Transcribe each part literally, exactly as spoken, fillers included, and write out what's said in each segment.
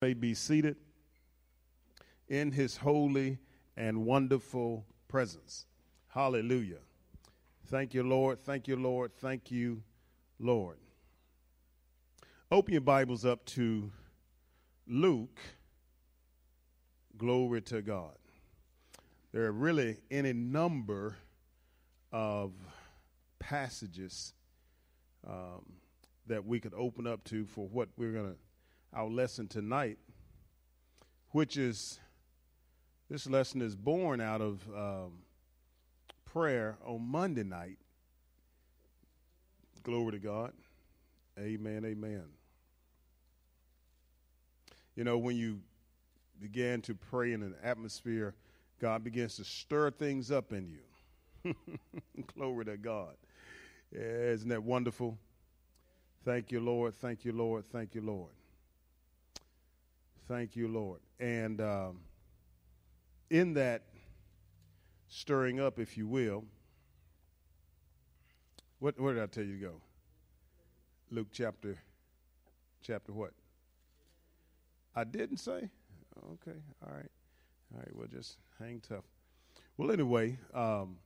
May be seated in his holy and wonderful presence. Hallelujah. Thank you, Lord. Thank you, Lord. Thank you, Lord. Open your Bibles up to Luke. Glory to God. There are really any number of passages um, that we could open up to for what we're going to our lesson tonight, which is, this lesson is born out of um, prayer on Monday night. Glory to God. Amen, amen. You know, when you began to pray in an atmosphere, God begins to stir things up in you. Glory to God. Yeah, isn't that wonderful? Thank you, Lord. Thank you, Lord. Thank you, Lord. Thank you, Lord. And um, in that stirring up, if you will, what, where did I tell you to go? Luke chapter, chapter what? I didn't say? Okay, all right. All right, we'll just hang tough. Well, anyway, um,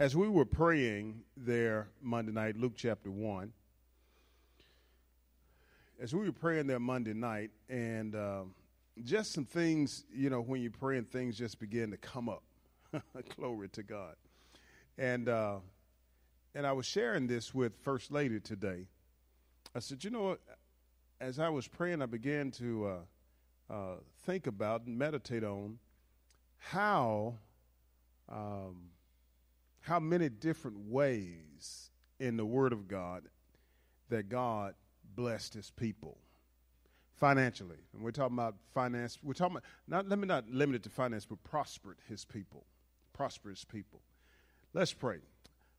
as we were praying there Monday night, Luke chapter one, As we were praying there Monday night, and uh, just some things, you know, when you're praying, things just begin to come up. Glory to God. And uh, and I was sharing this with First Lady today. I said, you know, as I was praying, I began to uh, uh, think about and meditate on how um, how many different ways in the Word of God that God blessed his people financially. And we're talking about finance. We're talking about, not, let me not limit it to finance, but prospered his people, prosperous people. Let's pray.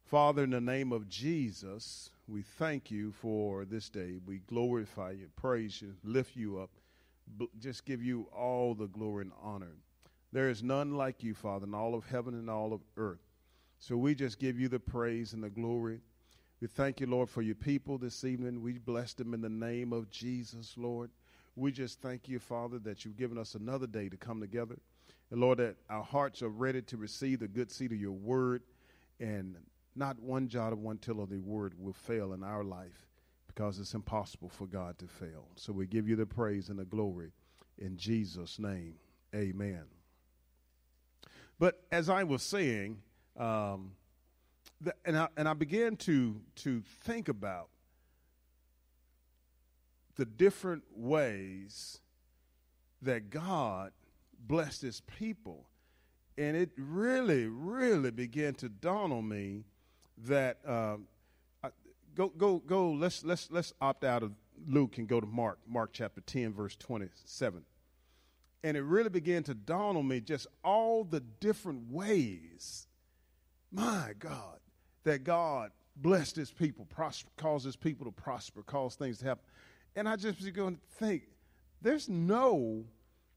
Father, in the name of Jesus, we thank you for this day. We glorify you, praise you, lift you up, b- just give you all the glory and honor. There is none like you, Father, in all of heaven and all of earth. So we just give you the praise and the glory. We thank you, Lord, for your people this evening. We bless them in the name of Jesus, Lord. We just thank you, Father, that you've given us another day to come together. And, Lord, that our hearts are ready to receive the good seed of your word. And not one jot or one tittle of the word will fail in our life, because it's impossible for God to fail. So we give you the praise and the glory in Jesus' name. Amen. But as I was saying, um, The, and, I, and I began to, to think about the different ways that God blessed his people. And it really, really began to dawn on me that um, I, go, go, go, let's, let's, let's opt out of Luke and go to Mark, Mark chapter ten, verse twenty-seven. And it really began to dawn on me just all the different ways, my God, that God blessed his people, prosper, caused his people to prosper, caused things to happen. And I just was going to think, there's no,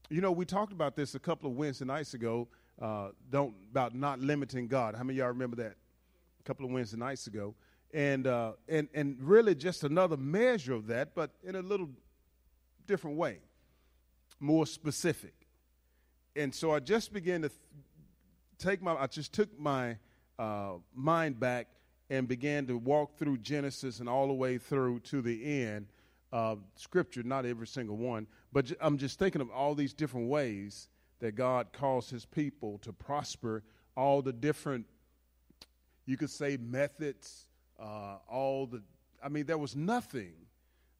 you know, we talked about this a couple of Wednesday nights ago, uh, don't about not limiting God. How many of y'all remember that? A couple of Wednesday nights ago. And, uh, and, and really just another measure of that, but in a little different way, more specific. And so I just began to th- take my, I just took my, Uh, mind back and began to walk through Genesis and all the way through to the end of Scripture, not every single one, but j- I'm just thinking of all these different ways that God caused his people to prosper, all the different, you could say, methods, uh, all the, I mean, there was nothing,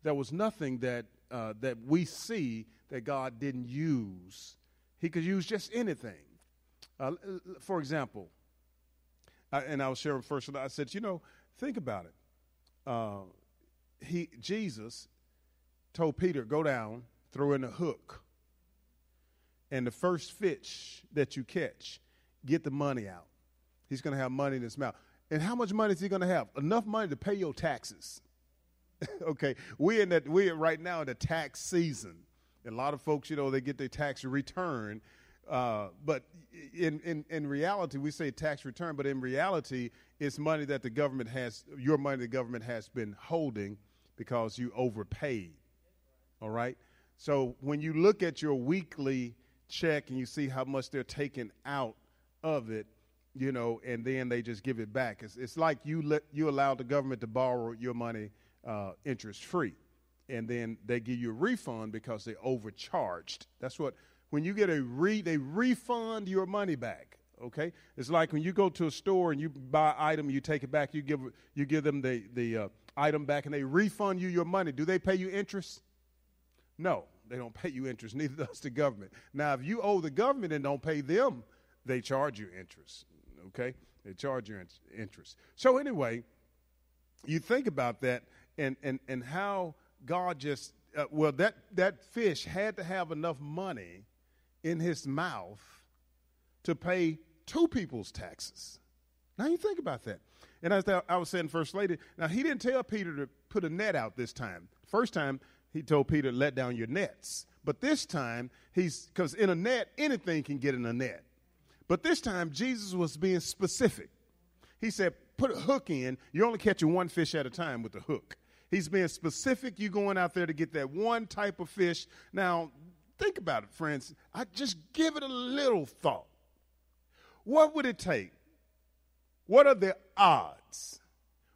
there was nothing that uh, that we see that God didn't use. He could use just anything. Uh, for example, I, and I was sharing first, I said, you know, think about it. Uh, he Jesus told Peter, go down, throw in a hook, and the first fish that you catch, get the money out. He's going to have money in his mouth. And how much money is he going to have? Enough money to pay your taxes. Okay, we're in that, we're right now in the tax season. And a lot of folks, you know, they get their tax return. Uh, but in, in, in reality, we say tax return, but in reality, it's money that the government has, your money the government has been holding because you overpaid. all right? So when you look at your weekly check and you see how much they're taking out of it, you know, and then they just give it back. It's, it's like you let you allow the government to borrow your money uh, interest free, and then they give you a refund because they overcharged. That's what, when you get a re, they refund your money back. Okay, it's like when you go to a store and you buy an item, you take it back, you give you give them the the uh, item back, and they refund you your money. Do they pay you interest? No, they don't pay you interest. Neither does the government. Now, if you owe the government and don't pay them, they charge you interest. Okay, they charge you in- interest. So anyway, you think about that, and and and how God just uh, well that that fish had to have enough money in his mouth to pay two people's taxes. Now you think about that. And as I was saying first lady, now he didn't tell Peter to put a net out this time. First time he told Peter, let down your nets. But this time he's, because in a net, anything can get in a net. But this time Jesus was being specific. He said, put a hook in. You're only catching one fish at a time with the hook. He's being specific. You're going out there to get that one type of fish. Now think about it, friends. I just give it a little thought. What would it take? What are the odds?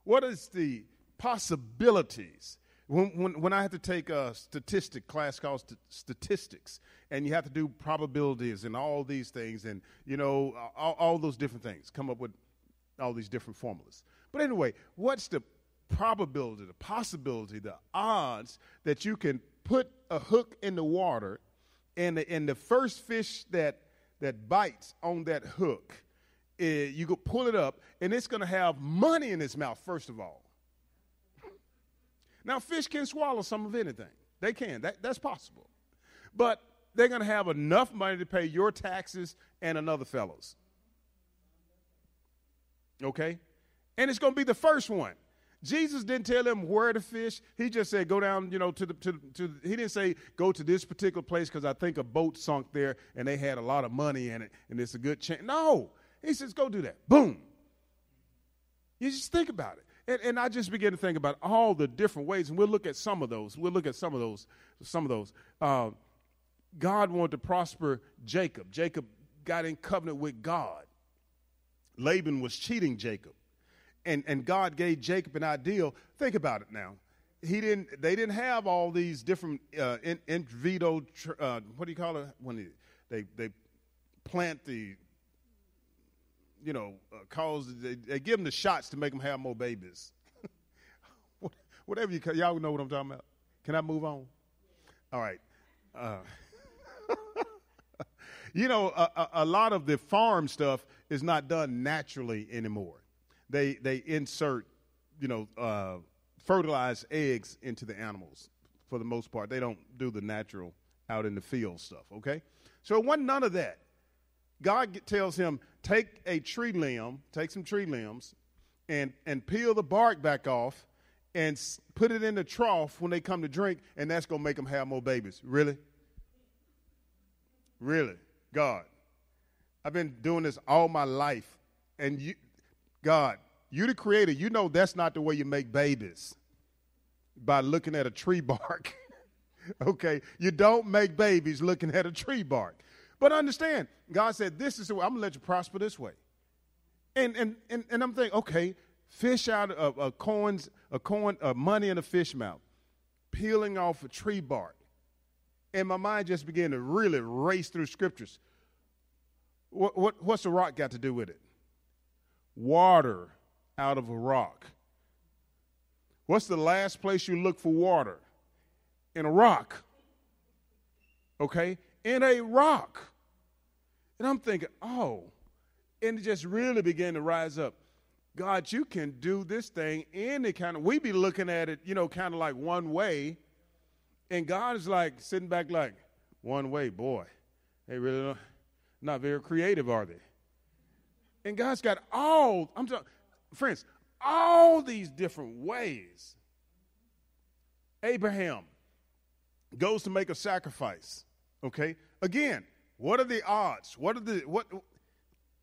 What is the possibilities? When, when, when I had to take a statistic class called st- statistics, and you have to do probabilities and all these things, and, you know, all, all those different things, come up with all these different formulas. But anyway, what's the probability, the possibility, the odds that you can put a hook in the water, and the, and the first fish that that bites on that hook, uh, you go pull it up, and it's going to have money in its mouth, first of all. Now, fish can swallow some of anything. They can. That, that's possible. But they're going to have enough money to pay your taxes and another fellow's. Okay? And it's going to be the first one. Jesus didn't tell them where to fish. He just said, go down, you know, to the, to, to the, he didn't say, go to this particular place because I think a boat sunk there and they had a lot of money in it and it's a good chance. No, he says, go do that. Boom. You just think about it. And, and I just began to think about all the different ways, and we'll look at some of those. We'll look at some of those, some of those. Uh, God wanted to prosper Jacob. Jacob got in covenant with God. Laban was cheating Jacob. And and God gave Jacob an ideal. Think about it now. He didn't. They didn't have all these different uh, in, in vitro. Tr- uh, what do you call it when they they plant the, you know, uh, cause they, they give them the shots to make them have more babies. Whatever you call, y'all know what I'm talking about. Can I move on? All right. Uh, you know, a, a, a lot of the farm stuff is not done naturally anymore. They they insert, you know, uh, fertilized eggs into the animals for the most part. They don't do the natural out in the field stuff, okay? So it wasn't none of that. God get, tells him, take a tree limb, take some tree limbs, and, and peel the bark back off and s- put it in the trough when they come to drink, and that's going to make them have more babies. Really? Really? God. I've been doing this all my life, and you... God, you the creator, you know that's not the way you make babies, by looking at a tree bark, okay? You don't make babies looking at a tree bark. But understand, God said, this is the way, I'm going to let you prosper this way. And and and, and I'm thinking, okay, fish out of uh, coins, a coin, uh, money in a fish mouth, peeling off a tree bark. And my mind just began to really race through scriptures. What, what What's the rock got to do with it? Water out of a rock. What's the last place you look for water? In a rock. Okay? In a rock. And I'm thinking, oh. And it just really began to rise up. God, you can do this thing any kind of, we be looking at it, you know, kind of like one way. And God is like sitting back like, one way, boy. They really not very creative, are they? And God's got all, I'm talking, friends, all these different ways. Abraham goes to make a sacrifice, okay? Again, what are the odds? What are the, what,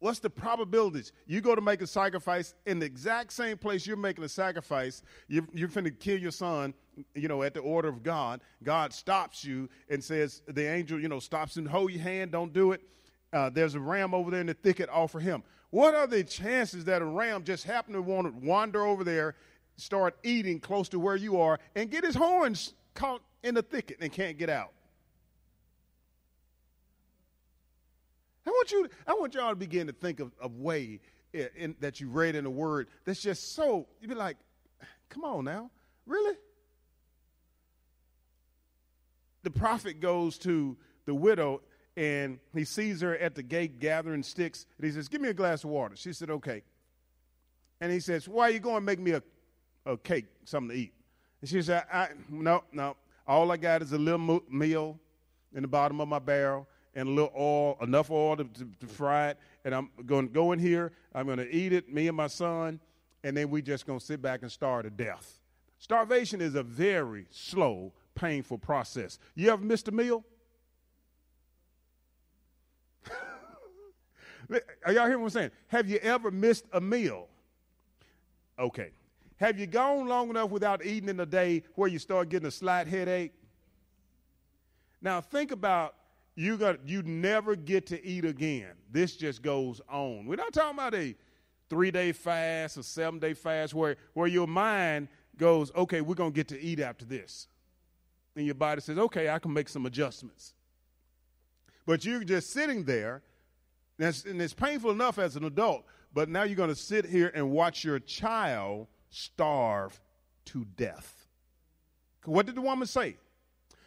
What's the probabilities? You go to make a sacrifice in the exact same place you're making a sacrifice. You're, you're finna kill your son, you know, at the order of God. God stops you and says, the angel, you know, stops and hold your hand, don't do it. Uh, there's a ram over there in the thicket, offer him. What are the chances that a ram just happened to want to wander over there, start eating close to where you are, and get his horns caught in the thicket and can't get out? I want you, I want y'all to begin to think of a way in, in, that you read in the Word that's just so, you'd be like, come on now, really? The prophet goes to the widow and he sees her at the gate gathering sticks, and he says, give me a glass of water. She said, okay. And he says, why are you going to make me a, a cake, something to eat? And she said, I, no, no, all I got is a little meal in the bottom of my barrel, and a little oil, enough oil to, to, to fry it, and I'm going to go in here, I'm going to eat it, me and my son, and then we just going to sit back and starve to death. Starvation is a very slow, painful process. You ever missed a meal? Are y'all hearing what I'm saying? Have you ever missed a meal? Okay. Have you gone long enough without eating in a day where you start getting a slight headache? Now think about, You got you never get to eat again. This just goes on. We're not talking about a three-day fast or seven-day fast where, where your mind goes, okay, we're going to get to eat after this. And your body says, okay, I can make some adjustments. But you're just sitting there, and it's, and it's painful enough as an adult, but now you're going to sit here and watch your child starve to death. What did the woman say?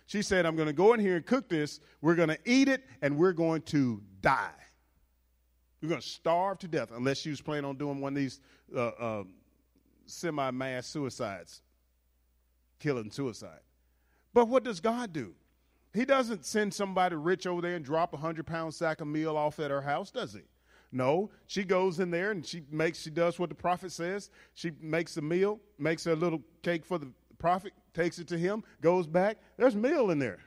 She said, I'm going to go in here and cook this. We're going to eat it, and we're going to die. We're going to starve to death, unless she was planning on doing one of these uh, uh, semi-mass suicides, killing suicide. But what does God do? He doesn't send somebody rich over there and drop a hundred-pound sack of meal off at her house, does he? No, she goes in there, and she makes, she does what the prophet says. She makes a meal, makes a little cake for the prophet, takes it to him, goes back. There's meal in there.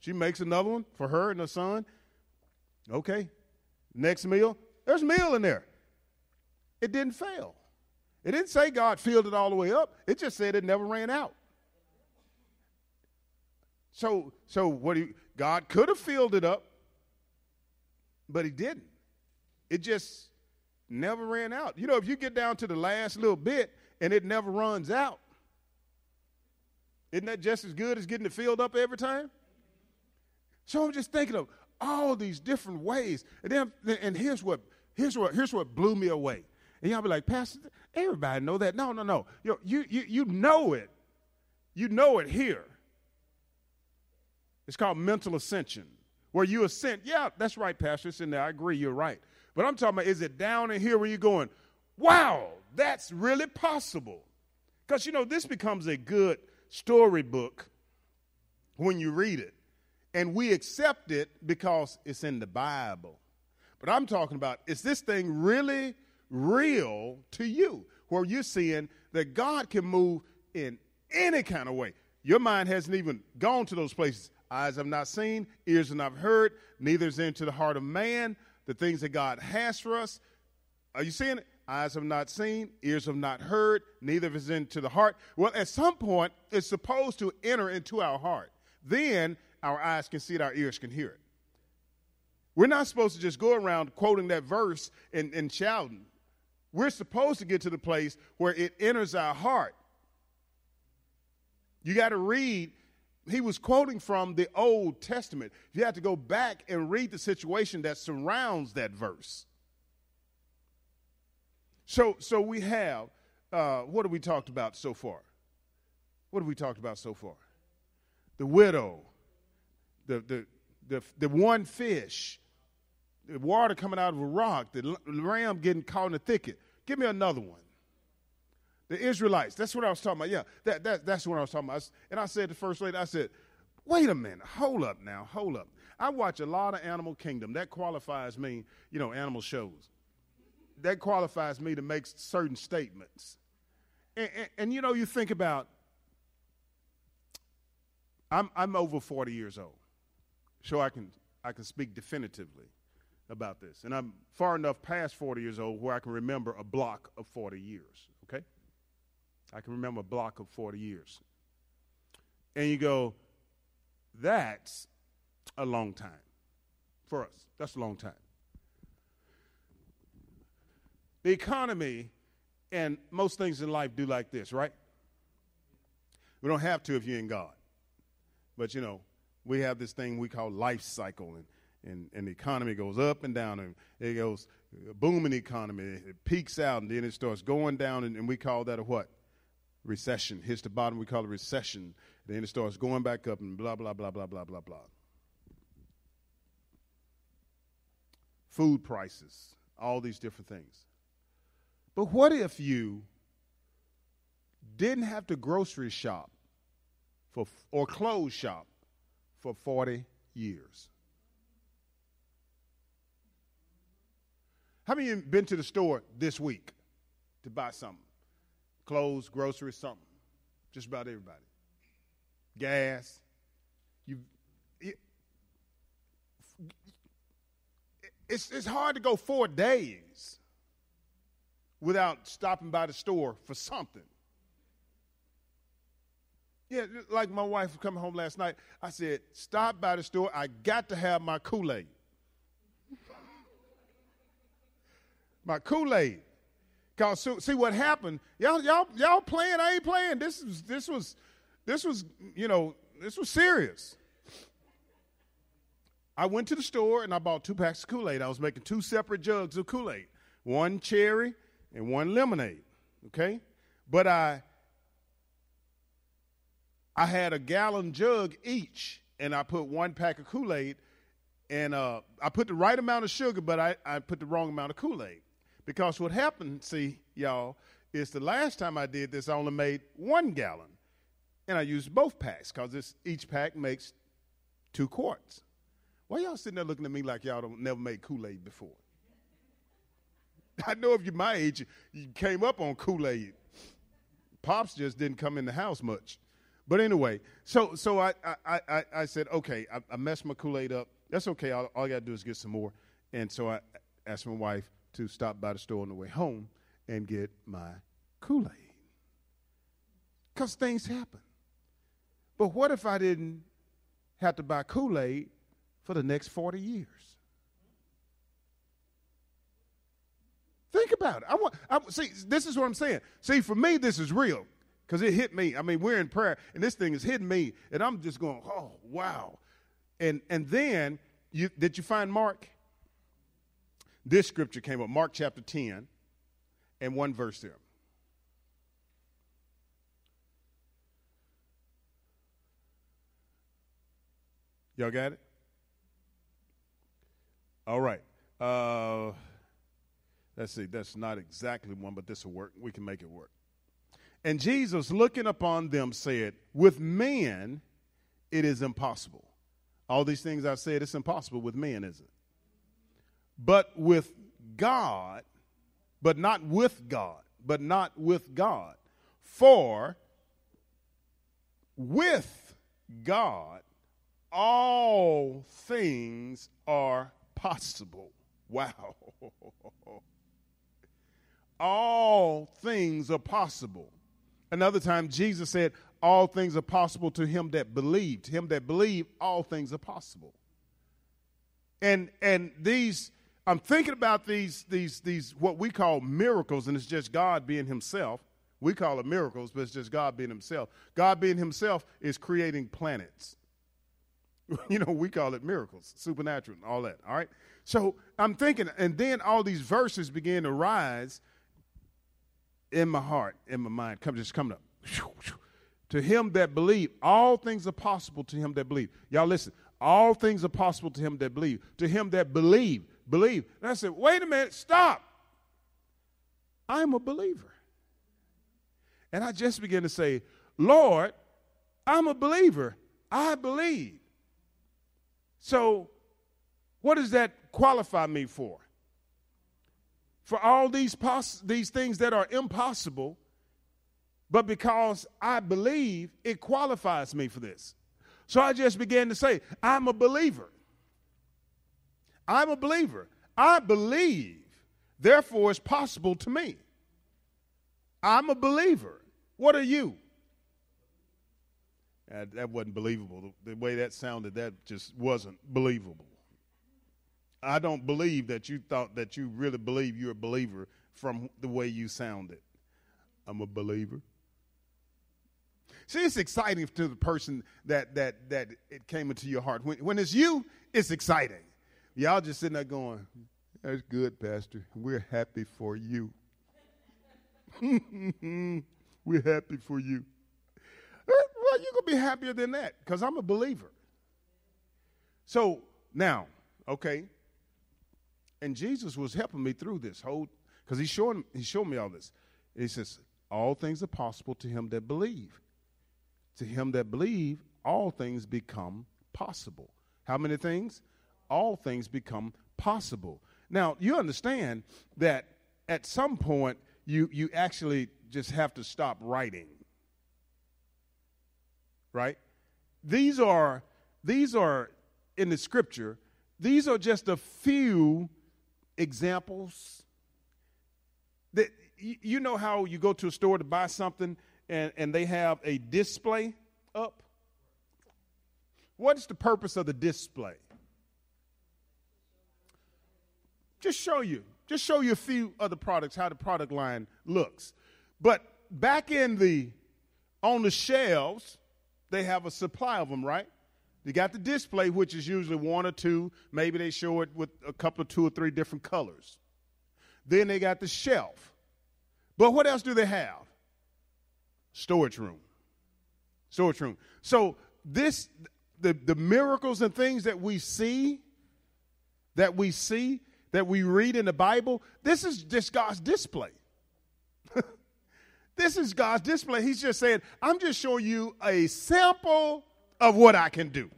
She makes another one for her and her son. Okay. Next meal, there's meal in there. It didn't fail. It didn't say God filled it all the way up. It just said it never ran out. So, so what he, God could have filled it up, but he didn't. It just never ran out. You know, if you get down to the last little bit and it never runs out, isn't that just as good as getting it filled up every time? So I'm just thinking of all these different ways. And then, and here's what, here's what, here's what blew me away. And y'all be like, Pastor, everybody know that. No, no, no. You, you, you, you know it. You know it here. It's called mental ascension, where you ascend. Yeah, that's right, Pastor. It's in there. I agree. You're right. But I'm talking about, is it down in here where you're going, wow, that's really possible? Because, you know, this becomes a good storybook when you read it, and we accept it because it's in the Bible. But I'm talking about, is this thing really real to you, where you're seeing that God can move in any kind of way? Your mind hasn't even gone to those places. Eyes have not seen, ears have not heard, neither is into the heart of man the things that God has for us. Are you seeing it? Eyes have not seen, ears have not heard, neither is into the heart. Well, at some point, it's supposed to enter into our heart. Then our eyes can see it, our ears can hear it. We're not supposed to just go around quoting that verse and, and shouting. We're supposed to get to the place where it enters our heart. You got to read. He was quoting from the Old Testament. You have to go back and read the situation that surrounds that verse. So so we have, uh, what have we talked about so far? What have we talked about so far? The widow, the the the, the one fish, the water coming out of a rock, the ram getting caught in the thicket. Give me another one. The Israelites, that's what I was talking about. Yeah, that, that that's what I was talking about. And I said to the first lady, I said, wait a minute, hold up now, hold up. I watch a lot of Animal Kingdom. That qualifies me, you know, animal shows. That qualifies me to make certain statements. And, and, and you know, you think about, I'm, I'm over forty years old, so I can, I can speak definitively about this. And I'm far enough past forty years old where I can remember a block of forty years, okay? I can remember a block of forty years. And you go, that's a long time for us. That's a long time. The economy and most things in life do like this, right? We don't have to if you ain't God. But, you know, we have this thing we call life cycle, and, and, and the economy goes up and down, and it goes booming economy. It peaks out, and then it starts going down, and, and we call that a what? Recession. Hits the bottom, we call it recession. Then it starts going back up, and blah, blah, blah, blah, blah, blah, blah. Food prices, all these different things. But what if you didn't have to grocery shop for or clothes shop for forty years? How many of you been to the store this week to buy something? Clothes, groceries, something. Just about everybody. Gas. You, it, it's, it's hard to go four days without stopping by the store for something. Yeah, like my wife was coming home last night, I said, stop by the store, I got to have my Kool-Aid. My Kool-Aid. Cause so, see what happened? Y'all, y'all, y'all playing, I ain't playing. This is this was this was, you know, this was serious. I went to the store and I bought two packs of Kool-Aid. I was making two separate jugs of Kool-Aid. One cherry and one lemonade, okay? But I I had a gallon jug each, and I put one pack of Kool-Aid, and uh, I put the right amount of sugar, but I, I put the wrong amount of Kool-Aid. Because what happened, see, y'all, is the last time I did this, I only made one gallon, and I used both packs because each pack makes two quarts. Why y'all sitting there looking at me like y'all don't never made Kool-Aid before? I know if you're my age, you came up on Kool-Aid. Pops just didn't come in the house much. But anyway, so so I I, I, I said, okay, I, I messed my Kool-Aid up. That's okay. All, all I got to do is get some more. And so I asked my wife to stop by the store on the way home and get my Kool-Aid. Because things happen. But what if I didn't have to buy Kool-Aid for the next forty years? Think about it. I want. I, see, this is what I'm saying. See, for me, this is real. Because it hit me. I mean, we're in prayer, and this thing is hitting me, and I'm just going, oh, wow. And and then, you, did you find Mark? This scripture came up, Mark chapter ten, and one verse there. Y'all got it? All right. Uh, let's see. That's not exactly one, but this will work. We can make it work. And Jesus, looking upon them, said, with men it is impossible. All these things I said, it's impossible with men, isn't it? But with God, but not with God, but not with God. For with God, all things are possible. Wow. All things are possible. Another time, Jesus said, all things are possible to him that believed. To him that believed, all things are possible. And and these, I'm thinking about these, these, these what we call miracles, and it's just God being himself. We call it miracles, but it's just God being himself. God being himself is creating planets. You know, we call it miracles, supernatural, and all that, all right? So I'm thinking, and then all these verses begin to rise in my heart, in my mind, come, just coming up. To him that believe, all things are possible to him that believe. Y'all listen, all things are possible to him that believe. To him that believe, believe. And I said, wait a minute, stop. I'm a believer. And I just began to say, Lord, I'm a believer. I believe. So what does that qualify me for? For all these poss- these things that are impossible, but because I believe, it qualifies me for this. So I just began to say, I'm a believer. I'm a believer. I believe, therefore it's possible to me. I'm a believer. What are you? Uh, that wasn't believable. The, the way that sounded, that just wasn't believable. I don't believe that you thought that you really believe you're a believer from the way you sounded. I'm a believer. See, it's exciting to the person that that that it came into your heart. When, when it's you, it's exciting. Y'all just sitting there going, that's good, Pastor. We're happy for you. We're happy for you. Well, you're going to be happier than that because I'm a believer. So now, okay, and Jesus was helping me through this whole, because he showed, he showed me all this. He says, all things are possible to him that believe. To him that believe, all things become possible. How many things? All things become possible. Now, you understand that at some point, you, you actually just have to stop writing. Right? These are, these are in the scripture, these are just a few examples. That, you know how you go to a store to buy something and, and they have a display up? What's the purpose of the display? Just show you. Just show you a few other products, how the product line looks. But back in the, on the shelves, they have a supply of them, right? They got the display, which is usually one or two. Maybe they show it with a couple of two or three different colors. Then they got the shelf. But what else do they have? Storage room. Storage room. So this, the, the miracles and things that we see, that we see, that we read in the Bible, this is just God's display. This is God's display. He's just saying, I'm just showing you a sample of what I can do.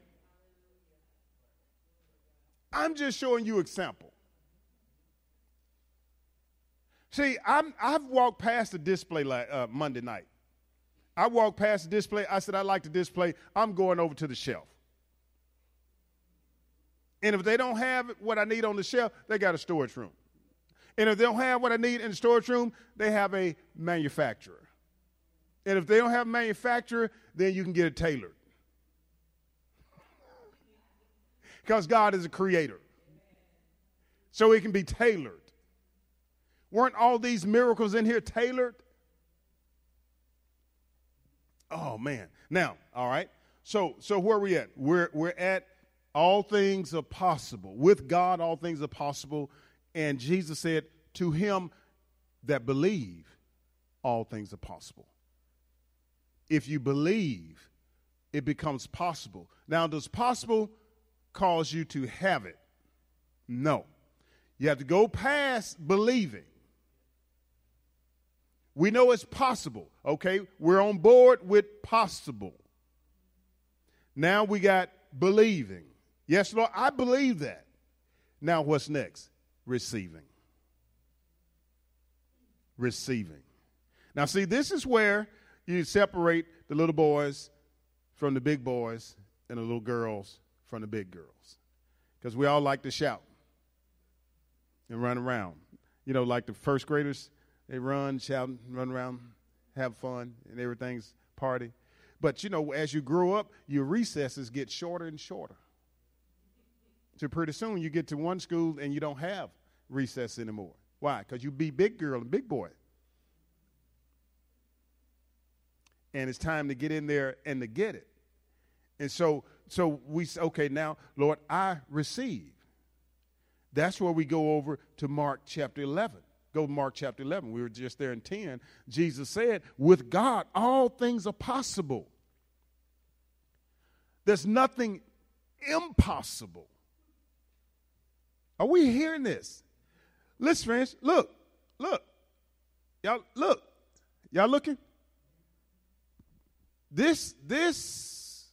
I'm just showing you an example. See, I'm, I've walked past the display like, uh, Monday night. I walked past the display. I said, I like the display. I'm going over to the shelf. And if they don't have what I need on the shelf, they got a storage room. And if they don't have what I need in the storage room, they have a manufacturer. And if they don't have a manufacturer, then you can get it tailored. Because God is a creator. So it can be tailored. Weren't all these miracles in here tailored? Oh, man. Now, all right. So so where are we at? We're, we're at all things are possible. With God, all things are possible. And Jesus said, to him that believe, all things are possible. If you believe, it becomes possible. Now, does possible cause you to have it? No. You have to go past believing. We know it's possible, okay? We're on board with possible. Now we got believing. Yes, Lord, I believe that. Now what's next? Receiving. Receiving. Now, see, this is where you separate the little boys from the big boys and the little girls from the big girls. Because we all like to shout and run around. You know, like the first graders, they run, shout, run around, have fun, and everything's party. But, you know, as you grow up, your recesses get shorter and shorter. So pretty soon you get to one school and you don't have recess anymore. Why? Because you be big girl and big boy. And it's time to get in there and to get it. And so so we say, okay, now, Lord, I receive. That's where we go over to Mark chapter eleven. Go to Mark chapter eleven. We were just there in ten. Jesus said, with God, all things are possible. There's nothing impossible. Are we hearing this? Listen, friends, look, look, y'all, look, y'all looking? This, this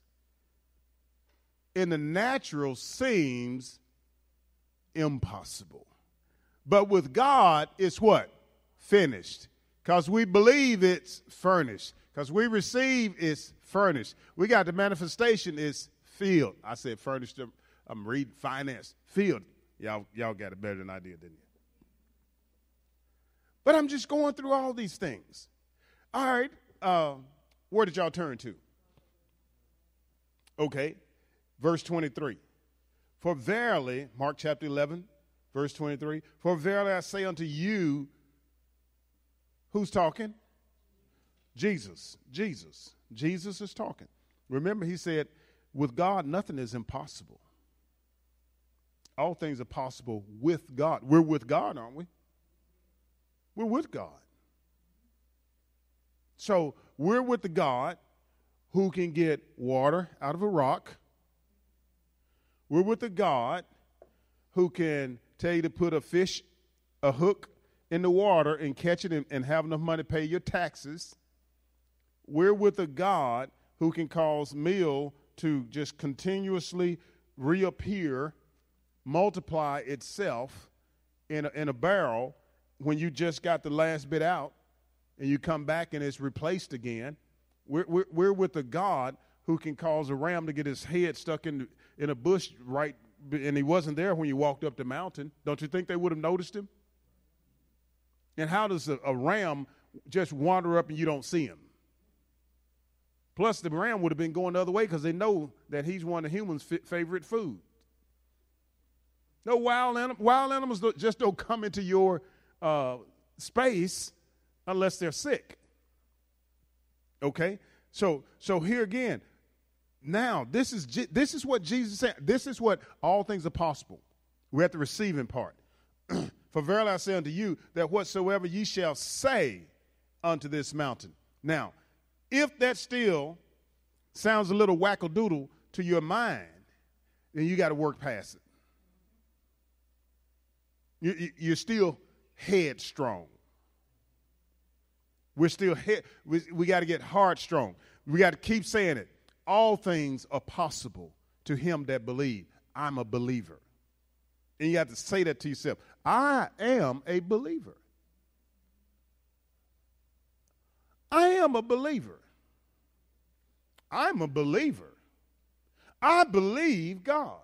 in the natural seems impossible. But with God, it's what? Finished. Because we believe it's furnished. Because we receive it's furnished. We got the manifestation, it's filled. I said furnished, I'm reading finance, filled. Y'all, y'all got it better than I did, didn't you? But I'm just going through all these things. All right, uh, where did y'all turn to? Okay, verse twenty-three. For verily, Mark chapter eleven, verse twenty-three, for verily I say unto you, who's talking? Jesus, Jesus, Jesus is talking. Remember, he said, with God, nothing is impossible. All things are possible with God. We're with God, aren't we? We're with God. So we're with the God who can get water out of a rock. We're with the God who can tell you to put a fish, a hook in the water and catch it and, and have enough money to pay your taxes. We're with a God who can cause meal to just continuously reappear, multiply itself in a, in a barrel when you just got the last bit out and you come back and it's replaced again. We're, we're, we're with a God who can cause a ram to get his head stuck in, in a bush, right, and he wasn't there when you walked up the mountain. Don't you think they would have noticed him? And how does a, a ram just wander up and you don't see him? Plus, the ram would have been going the other way because they know that he's one of humans' f- favorite food. No, wild, anim- wild animals don't, just don't come into your uh, space unless they're sick. Okay, so so here again, now this is this is what Jesus said. This is what all things are possible. We're at the receiving part. For verily I say unto you, that whatsoever ye shall say unto this mountain. Now, if that still sounds a little wackadoodle to your mind, then you got to work past it. You, you, you're still headstrong. We're still head, we, we got to get heartstrong. We got to keep saying it. All things are possible to him that believes. I'm a believer. And you have to say that to yourself. I am a believer. I am a believer. I'm a believer. I believe God.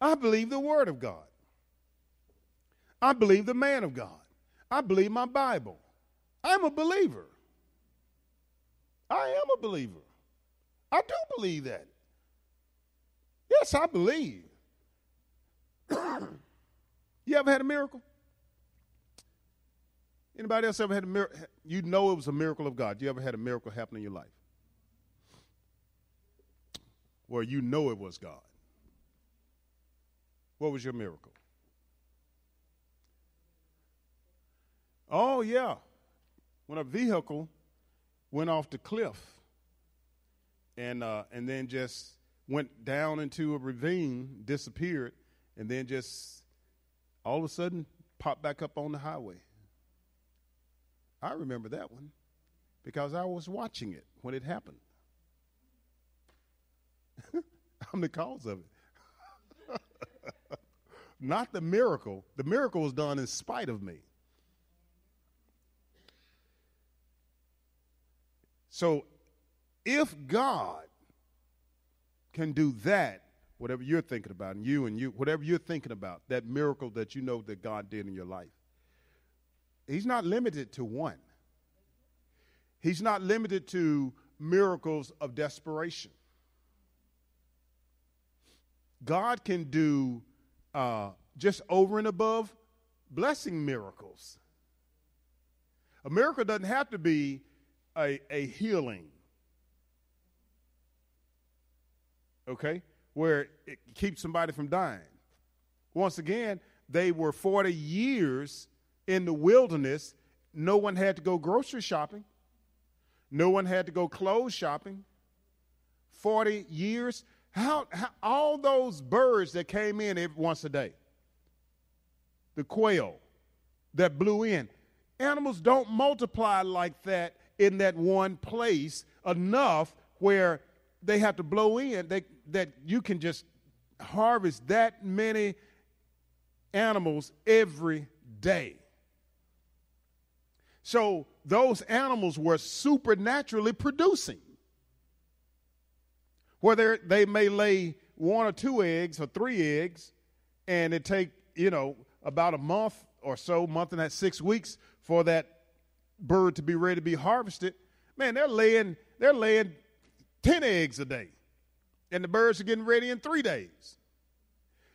I believe the Word of God. I believe the man of God. I believe my Bible. I'm a believer. I am a believer. I do believe that. Yes, I believe. You ever had a miracle? Anybody else ever had a miracle? You know it was a miracle of God. You ever had a miracle happen in your life? Well, you know it was God. What was your miracle? Oh, yeah. When a vehicle went off the cliff and uh, and then just went down into a ravine, disappeared, and then just all of a sudden popped back up on the highway. I remember that one because I was watching it when it happened. I'm the cause of it. Not the miracle. The miracle was done in spite of me. So if God can do that, whatever you're thinking about, and you and you, whatever you're thinking about, that miracle that you know that God did in your life, he's not limited to one. He's not limited to miracles of desperation. God can do uh, just over and above blessing miracles. A miracle doesn't have to be a, a healing, okay, where it keeps somebody from dying. Once again, they were forty years in the wilderness. No one had to go grocery shopping. No one had to go clothes shopping. forty years. How, how all those birds that came in every, once a day, the quail that blew in, animals don't multiply like that in that one place enough where they have to blow in they, that you can just harvest that many animals every day. So those animals were supernaturally producing. Whether they may lay one or two eggs or three eggs, and it take, you know, about a month or so, month and that six weeks for that bird to be ready to be harvested, man, they're laying, they're laying ten eggs a day, and the birds are getting ready in three days.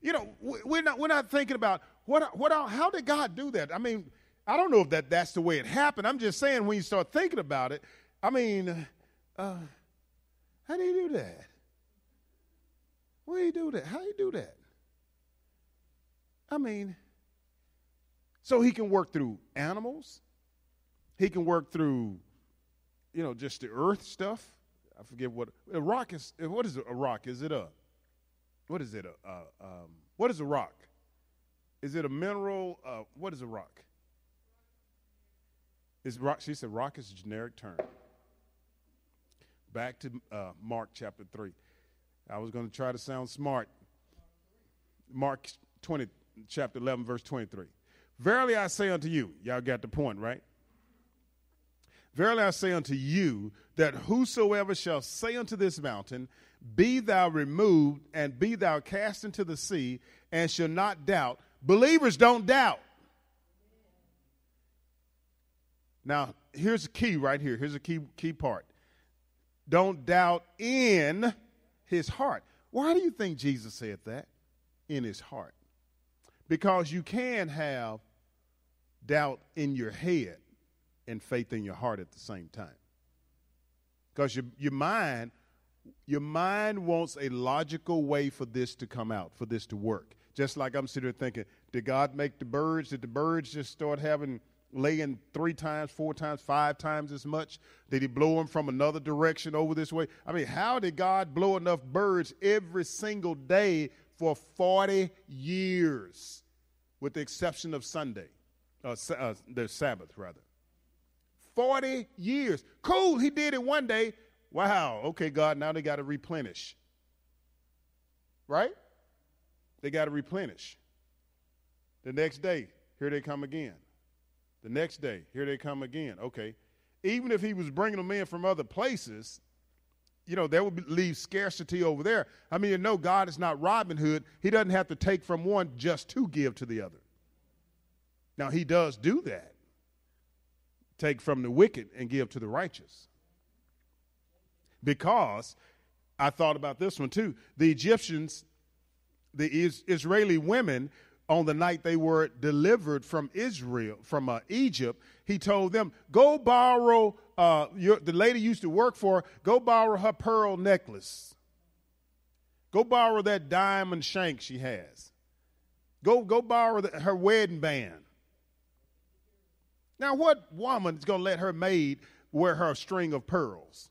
You know, we're not, we're not thinking about what, what, how did God do that? I mean, I don't know if that, that's the way it happened. I'm just saying, when you start thinking about it, I mean, uh, how do you do that? Why do you do that? How do you do that? I mean, so he can work through animals. He can work through, you know, just the earth stuff. I forget what a rock is. What is a rock? Is it a, what is it? A, uh, um, what is a rock? Is it a mineral? Uh, what is a rock? Is rock? She said rock is a generic term. Back to uh, Mark chapter three. I was going to try to sound smart. Mark twenty, chapter eleven, verse twenty-three. Verily I say unto you, y'all got the point, right? Verily I say unto you, that whosoever shall say unto this mountain, be thou removed, and be thou cast into the sea, and shall not doubt. Believers don't doubt. Now, here's the key right here. Here's the key, key part. Don't doubt in his heart. Why do you think Jesus said that? In his heart. Because you can have doubt in your head and faith in your heart at the same time. Because your, your mind, your mind wants a logical way for this to come out, for this to work. Just like I'm sitting there thinking, did God make the birds? Did the birds just start having, laying three times, four times, five times as much? Did he blow them from another direction over this way? I mean, how did God blow enough birds every single day for forty years, with the exception of Sunday, uh, uh, the Sabbath, rather? forty years. Cool, he did it one day. Wow, okay, God, now they got to replenish. Right? They got to replenish. The next day, here they come again. The next day, here they come again. Okay, even if he was bringing them in from other places, you know, there would leave scarcity over there. I mean, you know, God is not Robin Hood. He doesn't have to take from one just to give to the other. Now, he does do that. Take from the wicked and give to the righteous. Because, I thought about this one too, the Egyptians, the is- Israeli women, on the night they were delivered from Israel, from uh, Egypt, he told them, go borrow, uh, your, the lady used to work for, go borrow her pearl necklace. Go borrow that diamond shank she has. Go, go borrow the, her wedding band. Now, what woman is going to let her maid wear her string of pearls?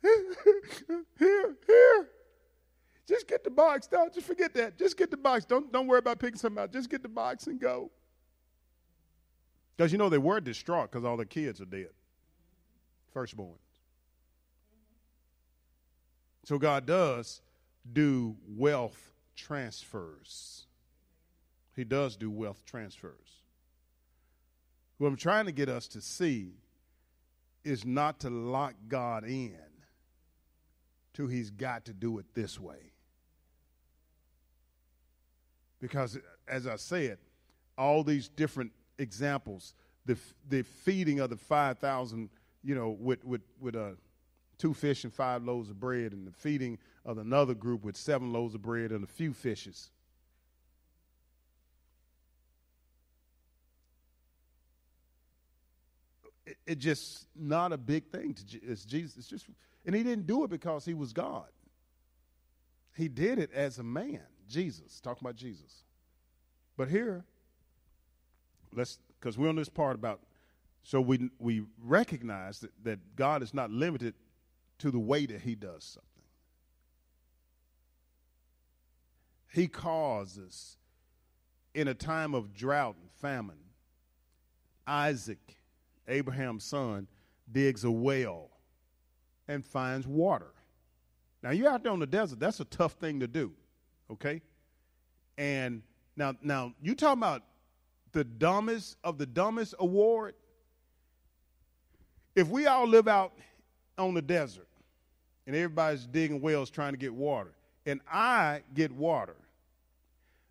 Here, here. Just get the box. Don't just forget that. Just get the box. Don't don't worry about picking something out. Just get the box and go. Because, you know, they were distraught because all their kids are dead. Firstborns. So God does do wealth transfers. He does do wealth transfers. What I'm trying to get us to see is not to lock God in till he's got to do it this way. Because, as I said, all these different examples, the the feeding of the five thousand, you know, with, with, with uh, two fish and five loaves of bread, and the feeding of another group with seven loaves of bread and a few fishes. It, it just not a big thing. To, it's Jesus. It's just... And he didn't do it because he was God. He did it as a man, Jesus, talking about Jesus. But here, let's, because we're on this part about, so we we recognize that, that God is not limited to the way that he does something. He causes, in a time of drought and famine, Isaac, Abraham's son, digs a well and finds water. Now, you're out there on the desert. That's a tough thing to do, okay? And now, now you talking about the dumbest of the dumbest award? If we all live out on the desert, and everybody's digging wells trying to get water, and I get water.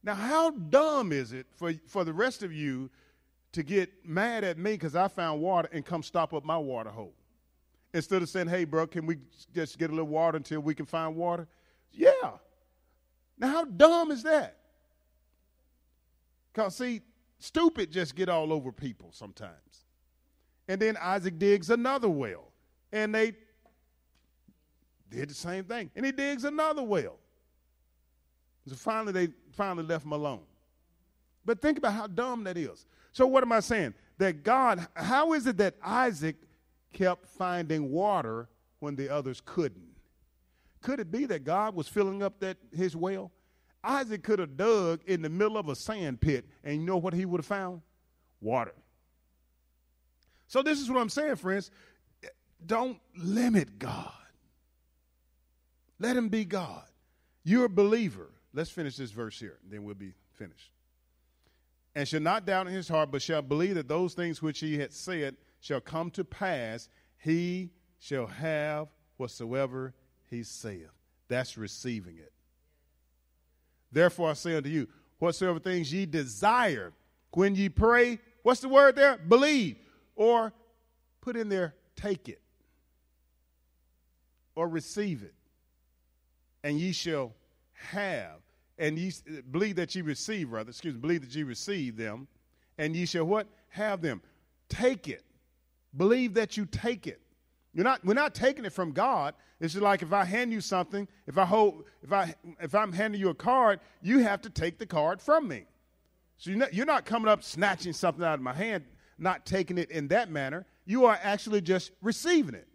Now, how dumb is it for, for the rest of you to get mad at me because I found water and come stop up my water hole? Instead of saying, hey, bro, can we just get a little water until we can find water? Yeah. Now, how dumb is that? Because, see, stupid just get all over people sometimes. And then Isaac digs another well, and they did the same thing. And he digs another well. So finally, they finally left him alone. But think about how dumb that is. So what am I saying? That God, how is it that Isaac kept finding water when the others couldn't? Could it be that God was filling up that his well? Isaac could have dug in the middle of a sand pit, and you know what he would have found? Water. So this is what I'm saying, friends. Don't limit God. Let him be God. You're a believer. Let's finish this verse here, and then we'll be finished. And shall not doubt in his heart, but shall believe that those things which he had said shall come to pass. He shall have whatsoever he saith. That's receiving it. Therefore I say unto you, whatsoever things ye desire, when ye pray, what's the word there? Believe. Or put in there, take it. Or receive it. And ye shall have, and ye believe that ye receive, rather, excuse me, believe that ye receive them, and ye shall what? Have them. Take it. Believe that you take it. You're not, we're not taking it from God. It's just like if I hand you something, if I hold, if I, if I'm handing you a card, you have to take the card from me. So you're not, you're not coming up snatching something out of my hand, not taking it in that manner. You are actually just receiving it.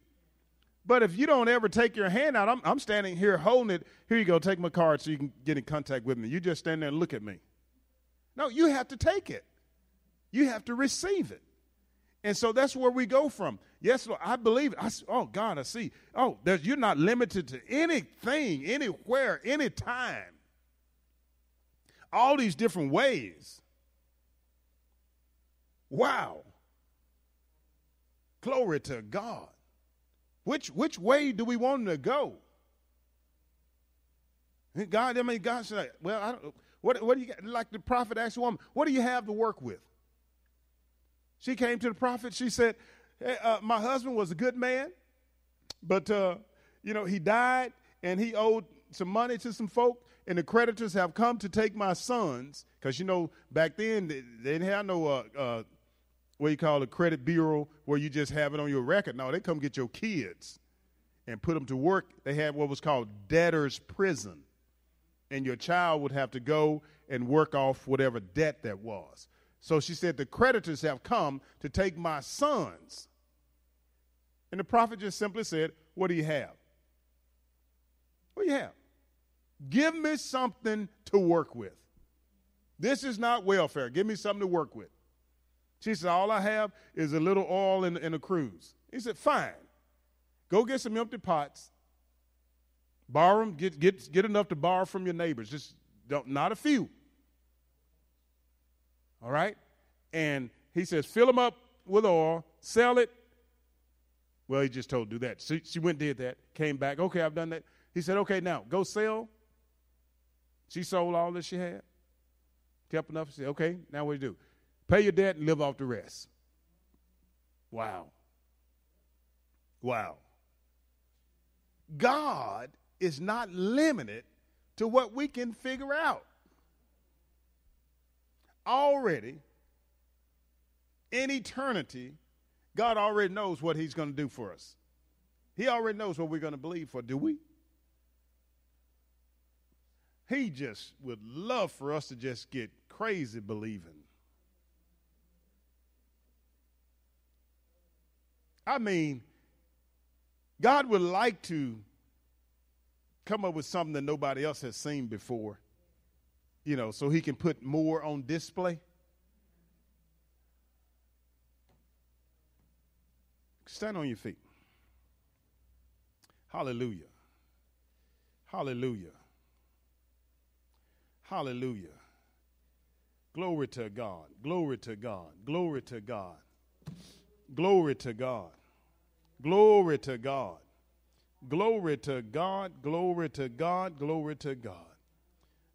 But if you don't ever take your hand out, I'm, I'm standing here holding it. Here you go, take my card so you can get in contact with me. You just stand there and look at me. No, you have to take it. You have to receive it. And so that's where we go from. Yes, Lord, I believe it. I, oh, God, I see. Oh, there's, you're not limited to anything, anywhere, anytime. All these different ways. Wow. Glory to God. Which which way do we want to go? God, I mean, God said, like, well, I don't, what, what do you got? Like the prophet asked the woman, what do you have to work with? She came to the prophet. She said, hey, uh, my husband was a good man, but, uh, you know, he died and he owed some money to some folk, and the creditors have come to take my sons. Because, you know, back then they, they didn't have no uh, uh, what you call a credit bureau where you just have it on your record. No, they come get your kids and put them to work. They had what was called debtor's prison, and your child would have to go and work off whatever debt that was. So she said, the creditors have come to take my sons. And the prophet just simply said, what do you have? What do you have? Give me something to work with. This is not welfare. Give me something to work with. She said, all I have is a little oil and, and a cruise. He said, fine. Go get some empty pots. Borrow them. Get, get, get enough to borrow from your neighbors. Just don't, not a few. All right? And he says, fill them up with oil. Sell it. Well, he just told her to do that. She, she went and did that. Came back. Okay, I've done that. He said, okay, now go sell. She sold all that she had. Kept enough. She said, okay, now what do you do? Pay your debt and live off the rest. Wow. Wow. God is not limited to what we can figure out. Already, in eternity, God already knows what he's going to do for us. He already knows what we're going to believe for, do we? He just would love for us to just get crazy believing. I mean, God would like to come up with something that nobody else has seen before, you know, so he can put more on display. Stand on your feet. Hallelujah. Hallelujah. Hallelujah. Glory to God. Glory to God. Glory to God. Glory to God. Glory to God. Glory to God, glory to God, glory to God.